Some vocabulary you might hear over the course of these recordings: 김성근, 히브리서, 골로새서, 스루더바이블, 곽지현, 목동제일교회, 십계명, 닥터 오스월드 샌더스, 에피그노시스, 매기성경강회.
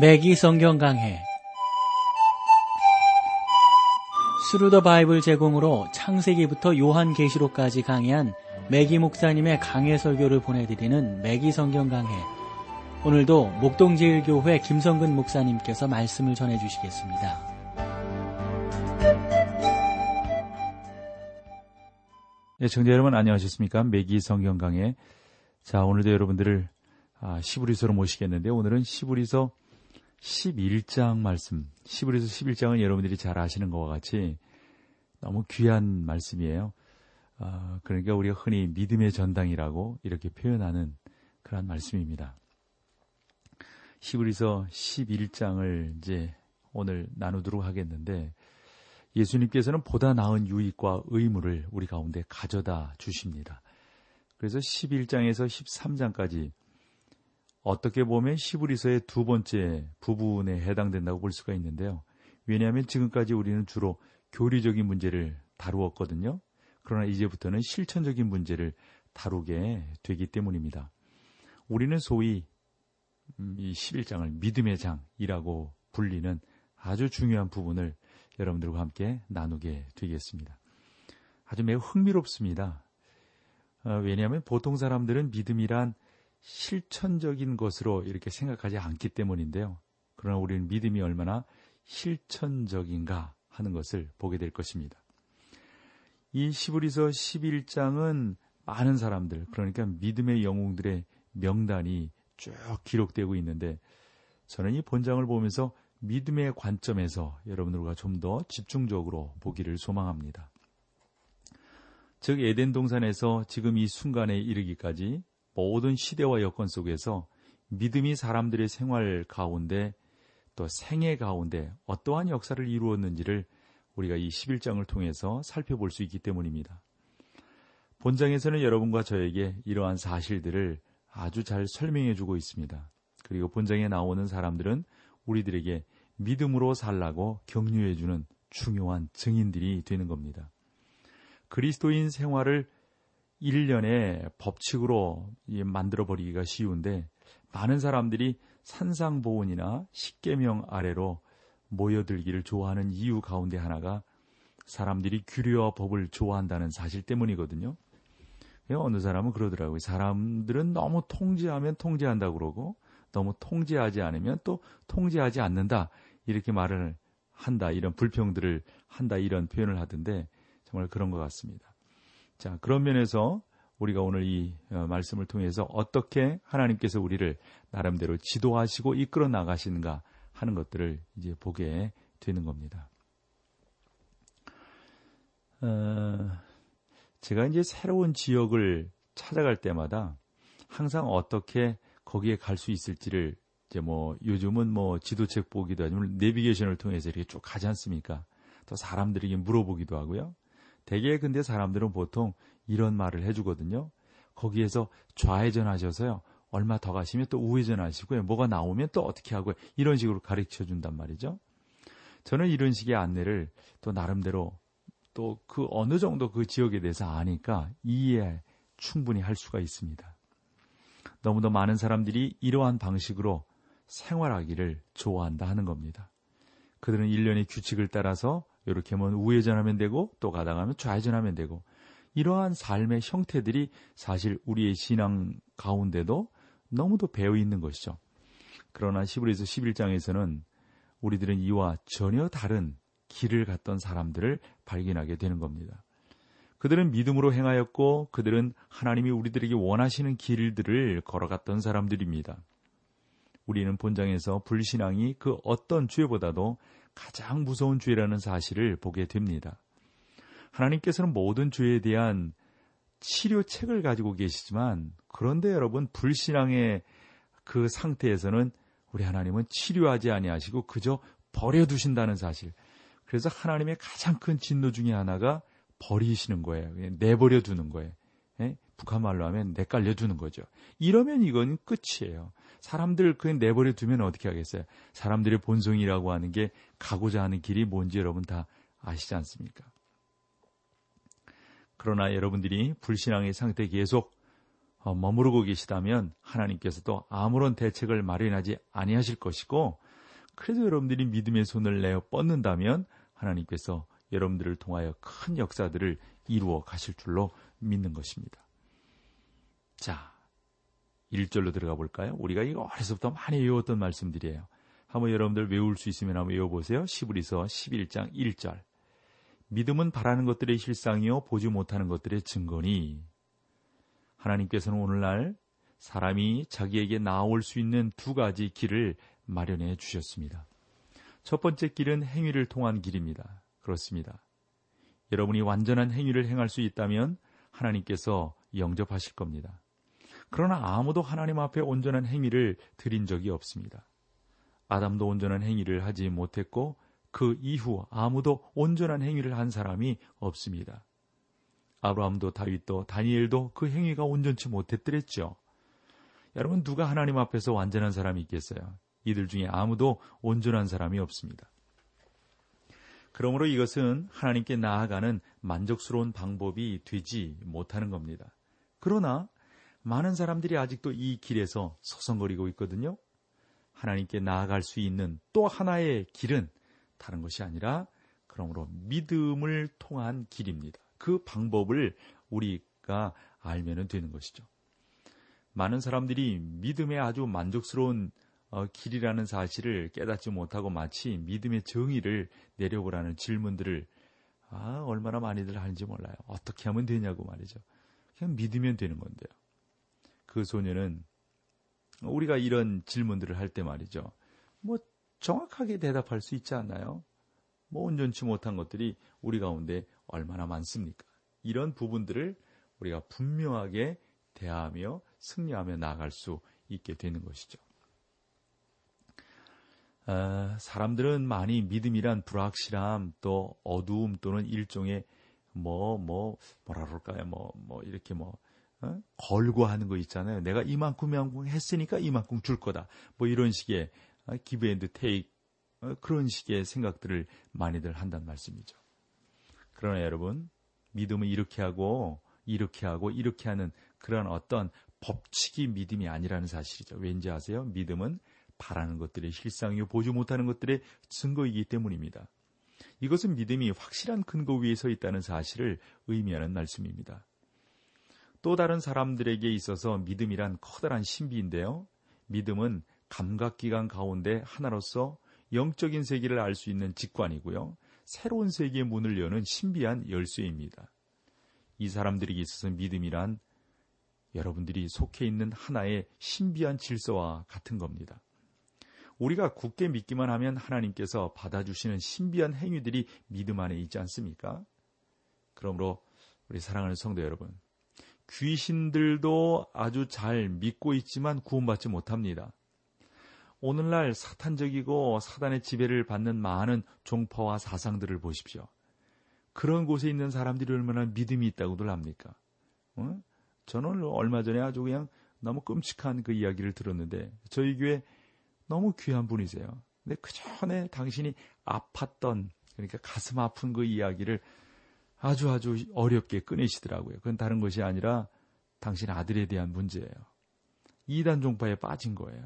매기성경강회 스루더바이블 제공으로 창세기부터 요한계시록까지 강해한 매기 목사님의 강해 설교를 보내드리는 매기성경강회, 오늘도 목동제일교회 김성근 목사님께서 말씀을 전해주시겠습니다. 네, 청취자 여러분 안녕하셨습니까? 매기성경강회, 자 오늘도 여러분들을 히브리서로 모시겠는데, 오늘은 히브리서 11장 말씀, 히브리서 11장은 여러분들이 잘 아시는 것과 같이 너무 귀한 말씀이에요. 그러니까 우리가 흔히 믿음의 전당이라고 이렇게 표현하는 그런 말씀입니다. 히브리서 11장을 이제 오늘 나누도록 하겠는데, 예수님께서는 보다 나은 유익과 의무를 우리 가운데 가져다 주십니다. 그래서 11장에서 13장까지 어떻게 보면 히브리서의 두 번째 부분에 해당된다고 볼 수가 있는데요. 왜냐하면 지금까지 우리는 주로 교리적인 문제를 다루었거든요. 그러나 이제부터는 실천적인 문제를 다루게 되기 때문입니다. 우리는 소위 이 11장을 믿음의 장이라고 불리는 아주 중요한 부분을 여러분들과 함께 나누게 되겠습니다. 아주 매우 흥미롭습니다. 왜냐하면 보통 사람들은 믿음이란 실천적인 것으로 이렇게 생각하지 않기 때문인데요. 그러나 우리는 믿음이 얼마나 실천적인가 하는 것을 보게 될 것입니다. 이 히브리서 11장은 많은 사람들, 그러니까 믿음의 영웅들의 명단이 쭉 기록되고 있는데, 저는 이 본장을 보면서 믿음의 관점에서 여러분들과 좀 더 집중적으로 보기를 소망합니다. 즉 에덴 동산에서 지금 이 순간에 이르기까지 모든 시대와 여건 속에서 믿음이 사람들의 생활 가운데 또 생애 가운데 어떠한 역사를 이루었는지를 우리가 이 11장을 통해서 살펴볼 수 있기 때문입니다. 본장에서는 여러분과 저에게 이러한 사실들을 아주 잘 설명해주고 있습니다. 그리고 본장에 나오는 사람들은 우리들에게 믿음으로 살라고 격려해주는 중요한 증인들이 되는 겁니다. 그리스도인 생활을 일련의 법칙으로 만들어버리기가 쉬운데, 많은 사람들이 산상보훈이나 십계명 아래로 모여들기를 좋아하는 이유 가운데 하나가 사람들이 규례와 법을 좋아한다는 사실 때문이거든요. 어느 사람은 그러더라고요. 사람들은 너무 통제하면 통제한다고 그러고, 너무 통제하지 않으면 또 통제하지 않는다, 이렇게 말을 한다, 이런 불평들을 한다, 이런 표현을 하던데 정말 그런 것 같습니다. 자, 그런 면에서 우리가 오늘 이 말씀을 통해서 어떻게 하나님께서 우리를 나름대로 지도하시고 이끌어 나가시는가 하는 것들을 이제 보게 되는 겁니다. 제가 이제 새로운 지역을 찾아갈 때마다 항상 어떻게 거기에 갈 수 있을지를 이제 요즘은 지도책 보기도 하지만 내비게이션을 통해서 이렇게 쭉 가지 않습니까? 또 사람들에게 물어보기도 하고요. 대개 근데 사람들은 보통 이런 말을 해주거든요. 거기에서 좌회전하셔서요, 얼마 더 가시면 또 우회전하시고요, 뭐가 나오면 또 어떻게 하고요, 이런 식으로 가르쳐준단 말이죠. 저는 이런 식의 안내를 또 나름대로 또 그 어느 정도 그 지역에 대해서 아니까 이해 충분히 할 수가 있습니다. 너무도 많은 사람들이 이러한 방식으로 생활하기를 좋아한다 하는 겁니다. 그들은 일련의 규칙을 따라서 이렇게 하면 우회전하면 되고, 또 가다가면 좌회전하면 되고, 이러한 삶의 형태들이 사실 우리의 신앙 가운데도 너무도 배어있는 것이죠. 그러나 히브리서 11장에서는 우리들은 이와 전혀 다른 길을 갔던 사람들을 발견하게 되는 겁니다. 그들은 믿음으로 행하였고, 그들은 하나님이 우리들에게 원하시는 길들을 걸어갔던 사람들입니다. 우리는 본장에서 불신앙이 그 어떤 죄보다도 가장 무서운 죄라는 사실을 보게 됩니다. 하나님께서는 모든 죄에 대한 치료책을 가지고 계시지만, 그런데 여러분, 불신앙의 그 상태에서는 우리 하나님은 치료하지 아니하시고 그저 버려두신다는 사실. 그래서 하나님의 가장 큰 진노 중에 하나가 버리시는 거예요. 내버려 두는 거예요. 북한말로 하면 내깔려 두는 거죠. 이러면 이건 끝이에요. 사람들 그냥 내버려 두면 어떻게 하겠어요? 사람들의 본성이라고 하는 게, 가고자 하는 길이 뭔지 여러분 다 아시지 않습니까? 그러나 여러분들이 불신앙의 상태에 계속 머무르고 계시다면 하나님께서도 아무런 대책을 마련하지 아니하실 것이고, 그래서 여러분들이 믿음의 손을 내어 뻗는다면 하나님께서 여러분들을 통하여 큰 역사들을 이루어 가실 줄로 믿는 것입니다. 자, 1절로 들어가 볼까요? 우리가 이거 어려서부터 많이 외웠던 말씀들이에요. 한번 여러분들 외울 수 있으면 한번 외워보세요. 히브리서 11장 1절. 믿음은 바라는 것들의 실상이요 보지 못하는 것들의 증거니. 하나님께서는 오늘날 사람이 자기에게 나아올 수 있는 두 가지 길을 마련해 주셨습니다. 첫 번째 길은 행위를 통한 길입니다. 그렇습니다. 여러분이 완전한 행위를 행할 수 있다면 하나님께서 영접하실 겁니다. 그러나 아무도 하나님 앞에 온전한 행위를 드린 적이 없습니다. 아담도 온전한 행위를 하지 못했고 그 이후 아무도 온전한 행위를 한 사람이 없습니다. 아브라함도 다윗도 다니엘도 그 행위가 온전치 못했더랬죠. 여러분, 누가 하나님 앞에서 완전한 사람이 있겠어요? 이들 중에 아무도 온전한 사람이 없습니다. 그러므로 이것은 하나님께 나아가는 만족스러운 방법이 되지 못하는 겁니다. 그러나 많은 사람들이 아직도 이 길에서 서성거리고 있거든요. 하나님께 나아갈 수 있는 또 하나의 길은 다른 것이 아니라 그러므로 믿음을 통한 길입니다. 그 방법을 우리가 알면 되는 것이죠. 많은 사람들이 믿음에 아주 만족스러운 길이라는 사실을 깨닫지 못하고 마치 믿음의 정의를 내려보라는 질문들을 얼마나 많이들 하는지 몰라요. 어떻게 하면 되냐고 말이죠. 그냥 믿으면 되는 건데요. 그 소녀는 우리가 이런 질문들을 할 때 말이죠. 정확하게 대답할 수 있지 않나요? 온전치 못한 것들이 우리 가운데 얼마나 많습니까? 이런 부분들을 우리가 분명하게 대하며 승리하며 나아갈 수 있게 되는 것이죠. 사람들은 많이 믿음이란 불확실함 또 어두움 또는 일종의 걸과하는 거 있잖아요. 내가 이만큼 했으니까 이만큼 줄 거다. 이런 식의 give and take 그런 식의 생각들을 많이들 한단 말씀이죠. 그러나 여러분, 믿음은 이렇게 하고 이렇게 하고 이렇게 하는 그런 어떤 법칙이 믿음이 아니라는 사실이죠. 왠지 아세요? 믿음은 바라는 것들의 실상이요 보지 못하는 것들의 증거이기 때문입니다. 이것은 믿음이 확실한 근거 위에 서 있다는 사실을 의미하는 말씀입니다. 또 다른 사람들에게 있어서 믿음이란 커다란 신비인데요. 믿음은 감각기관 가운데 하나로서 영적인 세계를 알 수 있는 직관이고요. 새로운 세계의 문을 여는 신비한 열쇠입니다. 이 사람들에게 있어서 믿음이란 여러분들이 속해 있는 하나의 신비한 질서와 같은 겁니다. 우리가 굳게 믿기만 하면 하나님께서 받아주시는 신비한 행위들이 믿음 안에 있지 않습니까? 그러므로 우리 사랑하는 성도 여러분, 귀신들도 아주 잘 믿고 있지만 구원받지 못합니다. 오늘날 사탄적이고 사단의 지배를 받는 많은 종파와 사상들을 보십시오. 그런 곳에 있는 사람들이 얼마나 믿음이 있다고들 합니까? 저는 얼마 전에 아주 그냥 너무 끔찍한 그 이야기를 들었는데 저희 교회 너무 귀한 분이세요. 근데 그 전에 당신이 아팠던, 그러니까 가슴 아픈 그 이야기를 아주 어렵게 꺼내시더라고요. 그건 다른 것이 아니라 당신 아들에 대한 문제예요. 이단 종파에 빠진 거예요.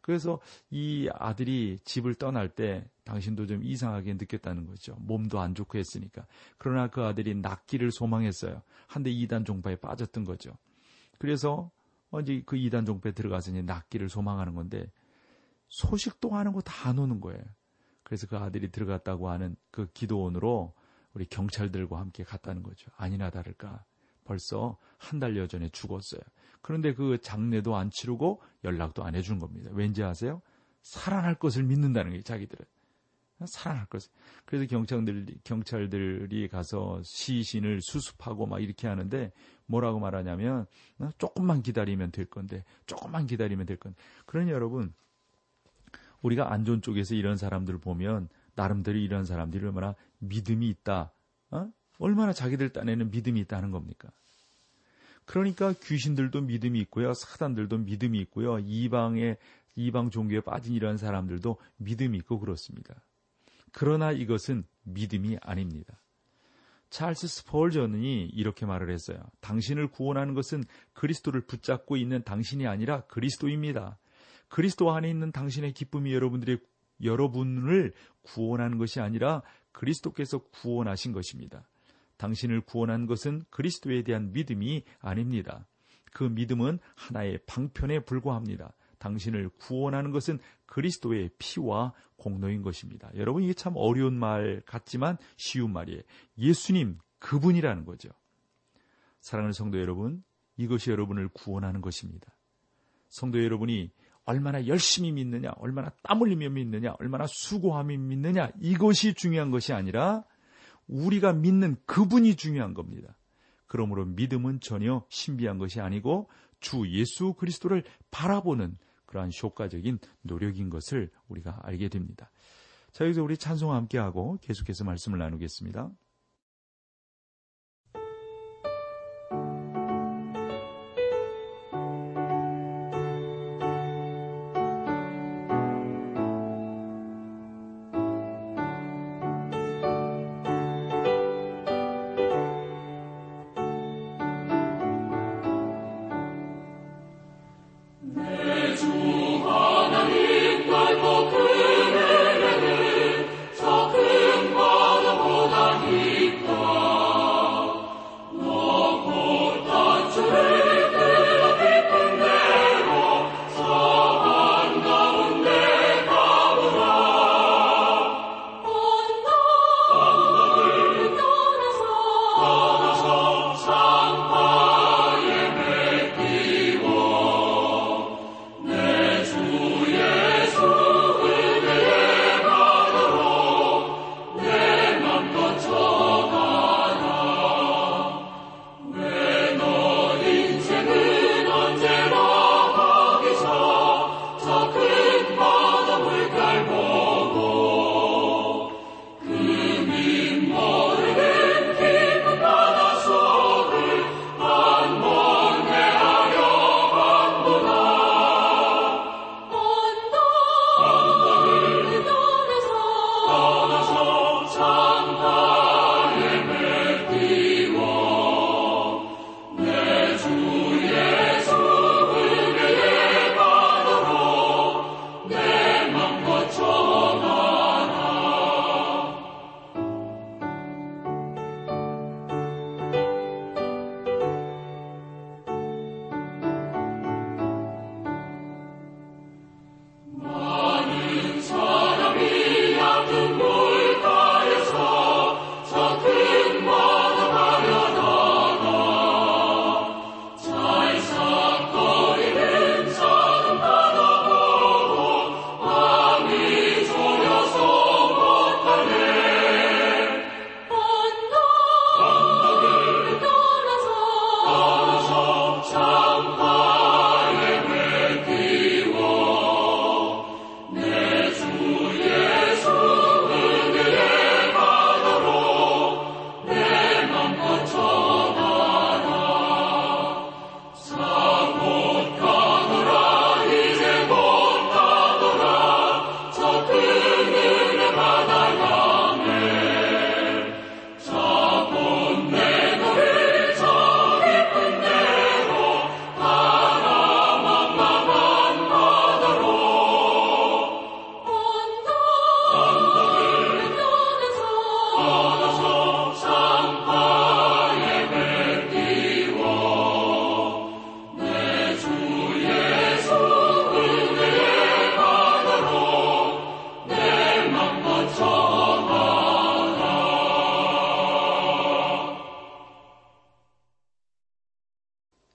그래서 이 아들이 집을 떠날 때 당신도 좀 이상하게 느꼈다는 거죠. 몸도 안 좋고 했으니까. 그러나 그 아들이 낫기를 소망했어요. 한데 이단 종파에 빠졌던 거죠. 그래서 이제 그 이단 종파에 들어가서 이제 낫기를 소망하는 건데 소식도 하는 거 다 안 오는 거예요. 그래서 그 아들이 들어갔다고 하는 그 기도원으로 우리 경찰들과 함께 갔다는 거죠. 아니나 다를까 벌써 한 달여 전에 죽었어요. 그런데 그 장례도 안 치르고 연락도 안 해준 겁니다. 왠지 아세요? 살아날 것을 믿는다는 거예요. 자기들은 살아날 것을. 그래서 경찰들이 가서 시신을 수습하고 막 이렇게 하는데 뭐라고 말하냐면 조금만 기다리면 될 건데 조금만 기다리면 될 건데. 그러니 여러분, 우리가 안 좋은 쪽에서 이런 사람들을 보면 나름대로 이런 사람들이 얼마나 믿음이 있다, 얼마나 자기들 딴에는 믿음이 있다는 겁니까? 그러니까 귀신들도 믿음이 있고요, 사단들도 믿음이 있고요, 이방 종교에 빠진 이런 사람들도 믿음이 있고 그렇습니다. 그러나 이것은 믿음이 아닙니다. 찰스 스펄전이 이렇게 말을 했어요. 당신을 구원하는 것은 그리스도를 붙잡고 있는 당신이 아니라 그리스도입니다. 그리스도 안에 있는 당신의 기쁨이 여러분들의 여러분을 구원한 것이 아니라 그리스도께서 구원하신 것입니다. 당신을 구원한 것은 그리스도에 대한 믿음이 아닙니다. 그 믿음은 하나의 방편에 불과합니다. 당신을 구원하는 것은 그리스도의 피와 공로인 것입니다. 여러분, 이게 참 어려운 말 같지만 쉬운 말이에요. 예수님, 그분이라는 거죠. 사랑하는 성도 여러분, 이것이 여러분을 구원하는 것입니다. 성도 여러분이 얼마나 열심히 믿느냐, 얼마나 땀 흘리며 믿느냐, 얼마나 수고하며 믿느냐, 이것이 중요한 것이 아니라 우리가 믿는 그분이 중요한 겁니다. 그러므로 믿음은 전혀 신비한 것이 아니고 주 예수 그리스도를 바라보는 그러한 효과적인 노력인 것을 우리가 알게 됩니다. 자, 여기서 우리 찬송과 함께하고 계속해서 말씀을 나누겠습니다.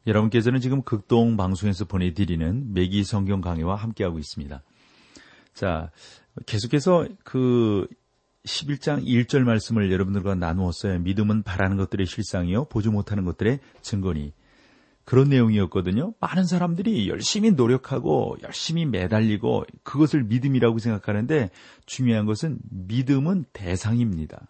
여러분께서는 지금 극동방송에서 보내드리는 매기성경강회와 함께하고 있습니다. 자, 계속해서 그 11장 1절 말씀을 여러분들과 나누었어요. 믿음은 바라는 것들의 실상이요 보지 못하는 것들의 증거니, 그런 내용이었거든요. 많은 사람들이 열심히 노력하고 열심히 매달리고 그것을 믿음이라고 생각하는데, 중요한 것은 믿음은 대상입니다.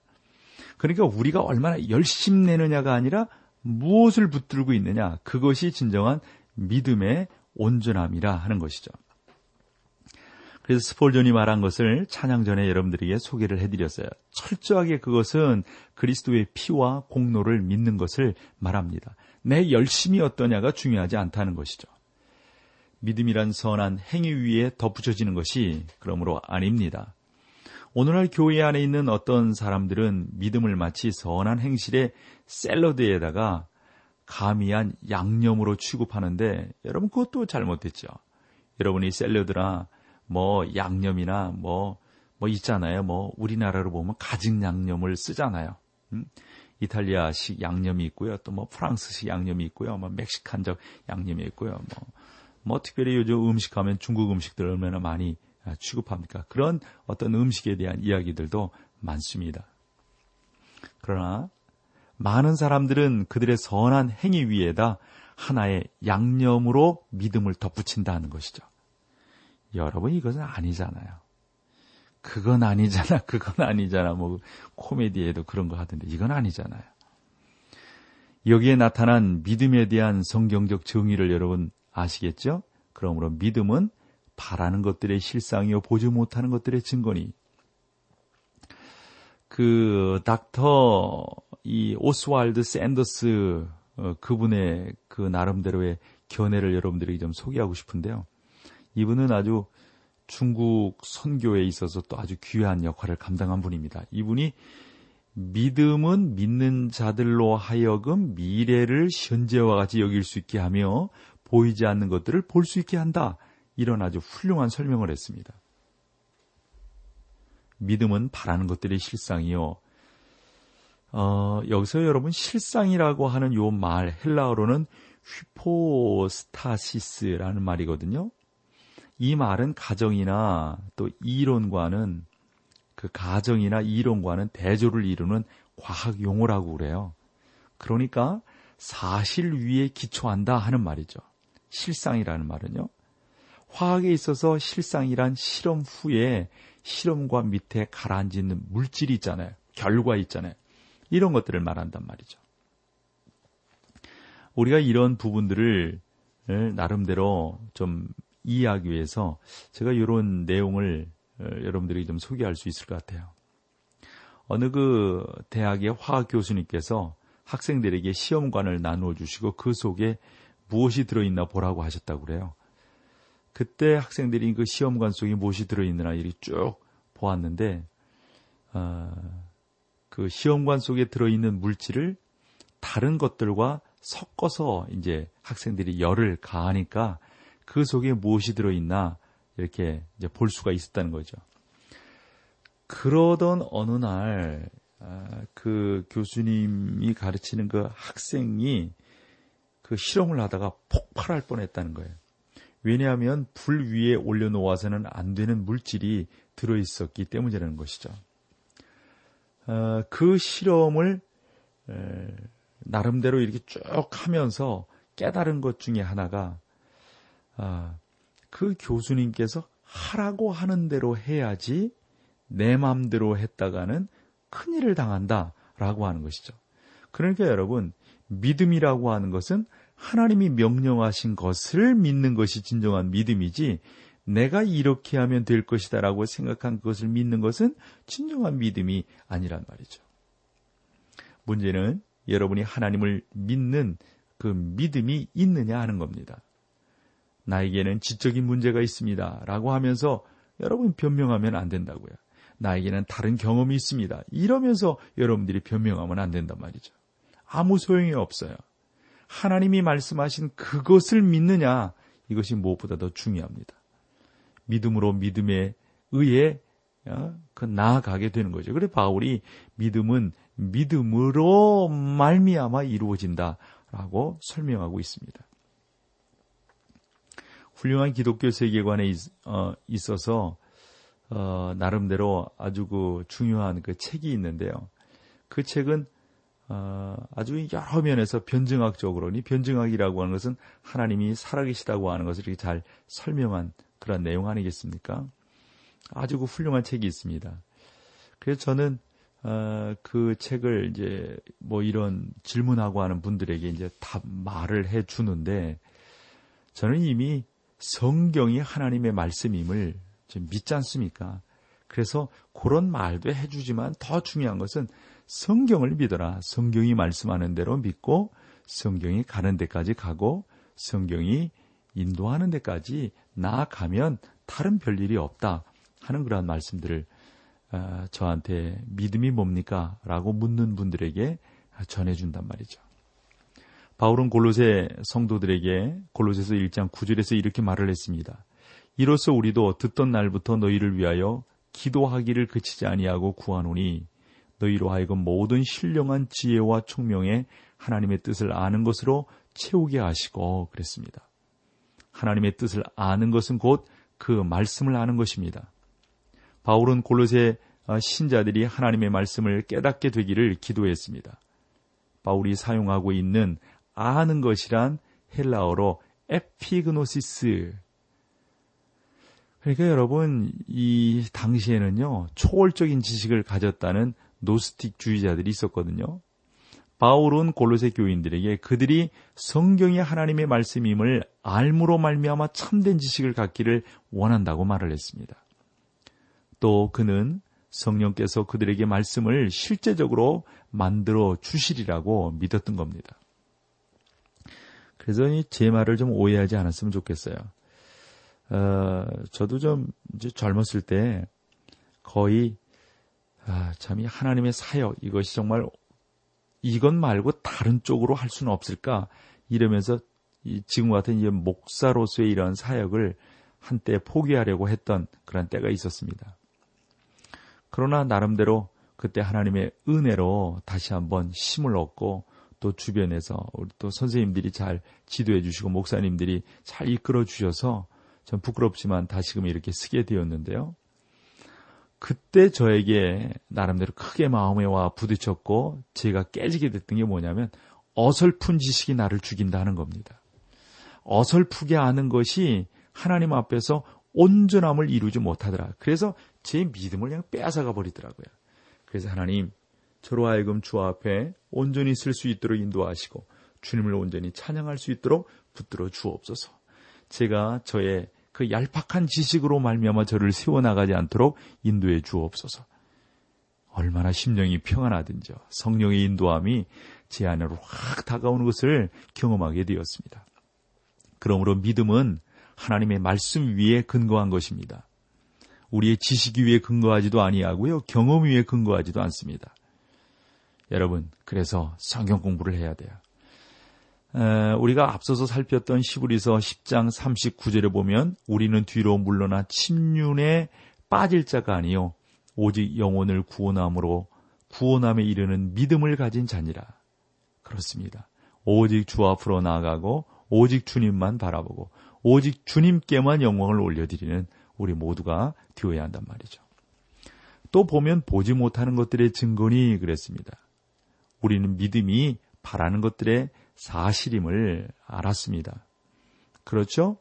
그러니까 우리가 얼마나 열심 내느냐가 아니라 무엇을 붙들고 있느냐, 그것이 진정한 믿음의 온전함이라 하는 것이죠. 그래서 스폴존이 말한 것을 찬양 전에 여러분들에게 소개를 해드렸어요. 철저하게 그것은 그리스도의 피와 공로를 믿는 것을 말합니다. 내 열심이 어떠냐가 중요하지 않다는 것이죠. 믿음이란 선한 행위 위에 덧붙여지는 것이 그러므로 아닙니다. 오늘날 교회 안에 있는 어떤 사람들은 믿음을 마치 선한 행실의 샐러드에다가 가미한 양념으로 취급하는데, 여러분 그것도 잘못됐죠. 여러분이 샐러드나 양념이나 있잖아요. 우리나라로 보면 가직 양념을 쓰잖아요. 이탈리아식 양념이 있고요. 또 프랑스식 양념이 있고요. 멕시칸적 양념이 있고요. 특별히 요즘 음식하면 중국 음식들 얼마나 많이 취급합니까? 그런 어떤 음식에 대한 이야기들도 많습니다. 그러나 많은 사람들은 그들의 선한 행위 위에다 하나의 양념으로 믿음을 덧붙인다는 것이죠. 여러분 이것은 아니잖아요. 그건 아니잖아. 코미디에도 그런 거 하던데 이건 아니잖아요. 여기에 나타난 믿음에 대한 성경적 정의를 여러분 아시겠죠? 그러므로 믿음은 바라는 것들의 실상이요 보지 못하는 것들의 증거니. 닥터 오스월드 샌더스 그분의 나름대로의 견해를 여러분들에게 좀 소개하고 싶은데요. 이분은 아주 중국 선교에 있어서 또 아주 귀한 역할을 감당한 분입니다. 이분이 믿음은 믿는 자들로 하여금 미래를 현재와 같이 여길 수 있게 하며 보이지 않는 것들을 볼 수 있게 한다. 이런 아주 훌륭한 설명을 했습니다. 믿음은 바라는 것들의 실상이요. 여기서 여러분 실상이라고 하는 요 말 헬라어로는 휘포스타시스라는 말이거든요. 이 말은 가정이나 또 이론과는 대조를 이루는 과학 용어라고 그래요. 그러니까 사실 위에 기초한다 하는 말이죠. 실상이라는 말은요. 화학에 있어서 실상이란 실험 후에 실험과 밑에 가라앉는 물질이 있잖아요. 결과 있잖아요. 이런 것들을 말한단 말이죠. 우리가 이런 부분들을 나름대로 좀 이해하기 위해서 제가 이런 내용을 여러분들에게 좀 소개할 수 있을 것 같아요. 어느 대학의 화학 교수님께서 학생들에게 시험관을 나누어 주시고 그 속에 무엇이 들어있나 보라고 하셨다고 그래요. 그때 학생들이 시험관 속에 무엇이 들어있느냐 이리 쭉 보았는데, 시험관 속에 들어있는 물질을 다른 것들과 섞어서 이제 학생들이 열을 가하니까 그 속에 무엇이 들어있나 이렇게 이제 볼 수가 있었다는 거죠. 그러던 어느 날, 교수님이 가르치는 학생이 실험을 하다가 폭발할 뻔했다는 거예요. 왜냐하면 불 위에 올려놓아서는 안 되는 물질이 들어있었기 때문이라는 것이죠. 그 실험을 나름대로 이렇게 쭉 하면서 깨달은 것 중에 하나가, 그 교수님께서 하라고 하는 대로 해야지 내 마음대로 했다가는 큰일을 당한다라고 하는 것이죠. 그러니까 여러분, 믿음이라고 하는 것은 하나님이 명령하신 것을 믿는 것이 진정한 믿음이지, 내가 이렇게 하면 될 것이다 라고 생각한 것을 믿는 것은 진정한 믿음이 아니란 말이죠. 문제는 여러분이 하나님을 믿는 그 믿음이 있느냐 하는 겁니다. 나에게는 지적인 문제가 있습니다 라고 하면서 여러분 변명하면 안 된다고요. 나에게는 다른 경험이 있습니다 이러면서 여러분들이 변명하면 안 된단 말이죠. 아무 소용이 없어요. 하나님이 말씀하신 그것을 믿느냐, 이것이 무엇보다 더 중요합니다. 믿음으로 믿음에 의해 나아가게 되는 거죠. 그래서 바울이 믿음은 믿음으로 말미암아 이루어진다라고 설명하고 있습니다. 훌륭한 기독교 세계관에 있어서 나름대로 아주 중요한 책이 있는데요. 그 책은 아주 여러 면에서 변증학적으로니, 변증학이라고 하는 것은 하나님이 살아계시다고 하는 것을 이렇게 잘 설명한 그런 내용 아니겠습니까? 아주 훌륭한 책이 있습니다. 그래서 저는 그 책을 이제 이런 질문하고 하는 분들에게 이제 다 말을 해 주는데, 저는 이미 성경이 하나님의 말씀임을 좀 믿지 않습니까? 그래서 그런 말도 해 주지만 더 중요한 것은 성경을 믿어라. 성경이 말씀하는 대로 믿고 성경이 가는 데까지 가고 성경이 인도하는 데까지 나아가면 다른 별일이 없다 하는 그러한 말씀들을 저한테 믿음이 뭡니까? 라고 묻는 분들에게 전해준단 말이죠. 바울은 골로새 성도들에게 골로새서 1장 9절에서 이렇게 말을 했습니다. 이로써 우리도 듣던 날부터 너희를 위하여 기도하기를 그치지 아니하고 구하노니 너희로 하여금 모든 신령한 지혜와 총명에 하나님의 뜻을 아는 것으로 채우게 하시고 그랬습니다. 하나님의 뜻을 아는 것은 곧 그 말씀을 아는 것입니다. 바울은 골로새 신자들이 하나님의 말씀을 깨닫게 되기를 기도했습니다. 바울이 사용하고 있는 아는 것이란 헬라어로 에피그노시스. 그러니까 여러분, 이 당시에는요, 초월적인 지식을 가졌다는 노스틱주의자들이 있었거든요. 바울은 골로새 교인들에게 그들이 성경이 하나님의 말씀임을 알므로 말미암아 참된 지식을 갖기를 원한다고 말을 했습니다. 또 그는 성령께서 그들에게 말씀을 실제적으로 만들어 주시리라고 믿었던 겁니다. 그래서 제 말을 좀 오해하지 않았으면 좋겠어요. 저도 좀 이제 젊었을 때 거의 이 하나님의 사역 이것이 정말 이것 말고 다른 쪽으로 할 수는 없을까 이러면서 지금 같은 이제 목사로서의 이런 사역을 한때 포기하려고 했던 그런 때가 있었습니다. 그러나 나름대로 그때 하나님의 은혜로 다시 한번 힘을 얻고 또 주변에서 우리 또 선생님들이 잘 지도해 주시고 목사님들이 잘 이끌어 주셔서 전 부끄럽지만 다시금 이렇게 쓰게 되었는데요. 그때 저에게 나름대로 크게 마음에 와 부딪혔고 제가 깨지게 됐던 게 뭐냐면 어설픈 지식이 나를 죽인다는 겁니다. 어설프게 아는 것이 하나님 앞에서 온전함을 이루지 못하더라. 그래서 제 믿음을 그냥 빼앗아가 버리더라고요. 그래서 하나님, 저로 하여금 주 앞에 온전히 쓸 수 있도록 인도하시고 주님을 온전히 찬양할 수 있도록 붙들어 주옵소서. 제가 저의 그 얄팍한 지식으로 말미암아 저를 세워나가지 않도록 인도해 주옵소서. 얼마나 심령이 평안하든지요. 성령의 인도함이 제 안으로 확 다가오는 것을 경험하게 되었습니다. 그러므로 믿음은 하나님의 말씀 위에 근거한 것입니다. 우리의 지식 위에 근거하지도 아니하고요. 경험 위에 근거하지도 않습니다. 여러분, 그래서 성경 공부를 해야 돼요. 우리가 앞서서 살폈던 히브리서 10장 39절에 보면 우리는 뒤로 물러나 침륜에 빠질 자가 아니요 오직 영혼을 구원함에 이르는 믿음을 가진 자니라. 그렇습니다. 오직 주 앞으로 나아가고 오직 주님만 바라보고 오직 주님께만 영광을 올려드리는 우리 모두가 되어야 한단 말이죠. 또 보면 보지 못하는 것들의 증거니 그랬습니다. 우리는 믿음이 바라는 것들의 사실임을 알았습니다. 그렇죠?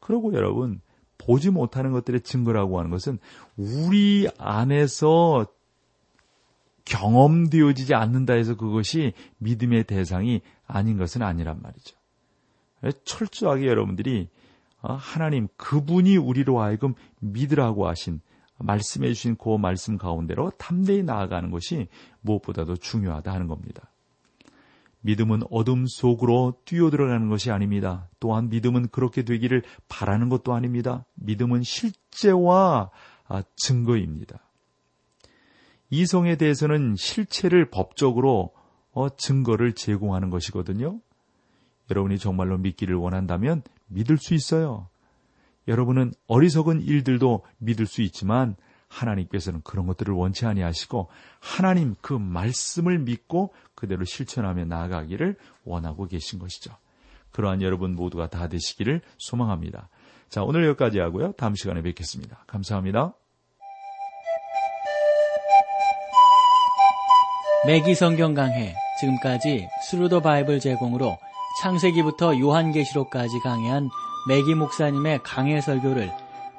그리고 여러분, 보지 못하는 것들의 증거라고 하는 것은 우리 안에서 경험되어지지 않는다 해서 그것이 믿음의 대상이 아닌 것은 아니란 말이죠. 철저하게 여러분들이 하나님, 그분이 우리로 하여금 믿으라고 하신 말씀해 주신 그 말씀 가운데로 담대히 나아가는 것이 무엇보다도 중요하다 하는 겁니다. 믿음은 어둠 속으로 뛰어들어가는 것이 아닙니다. 또한 믿음은 그렇게 되기를 바라는 것도 아닙니다. 믿음은 실제와 증거입니다. 이성에 대해서는 실체를 법적으로 증거를 제공하는 것이거든요. 여러분이 정말로 믿기를 원한다면 믿을 수 있어요. 여러분은 어리석은 일들도 믿을 수 있지만 하나님께서는 그런 것들을 원치 아니하시고 하나님 그 말씀을 믿고 그대로 실천하며 나아가기를 원하고 계신 것이죠. 그러한 여러분 모두가 다 되시기를 소망합니다. 자, 오늘 여기까지 하고요. 다음 시간에 뵙겠습니다. 감사합니다. 매기성경강회, 지금까지 스루더바이블 제공으로 창세기부터 요한계시록까지 강해한 매기 목사님의 강해 설교를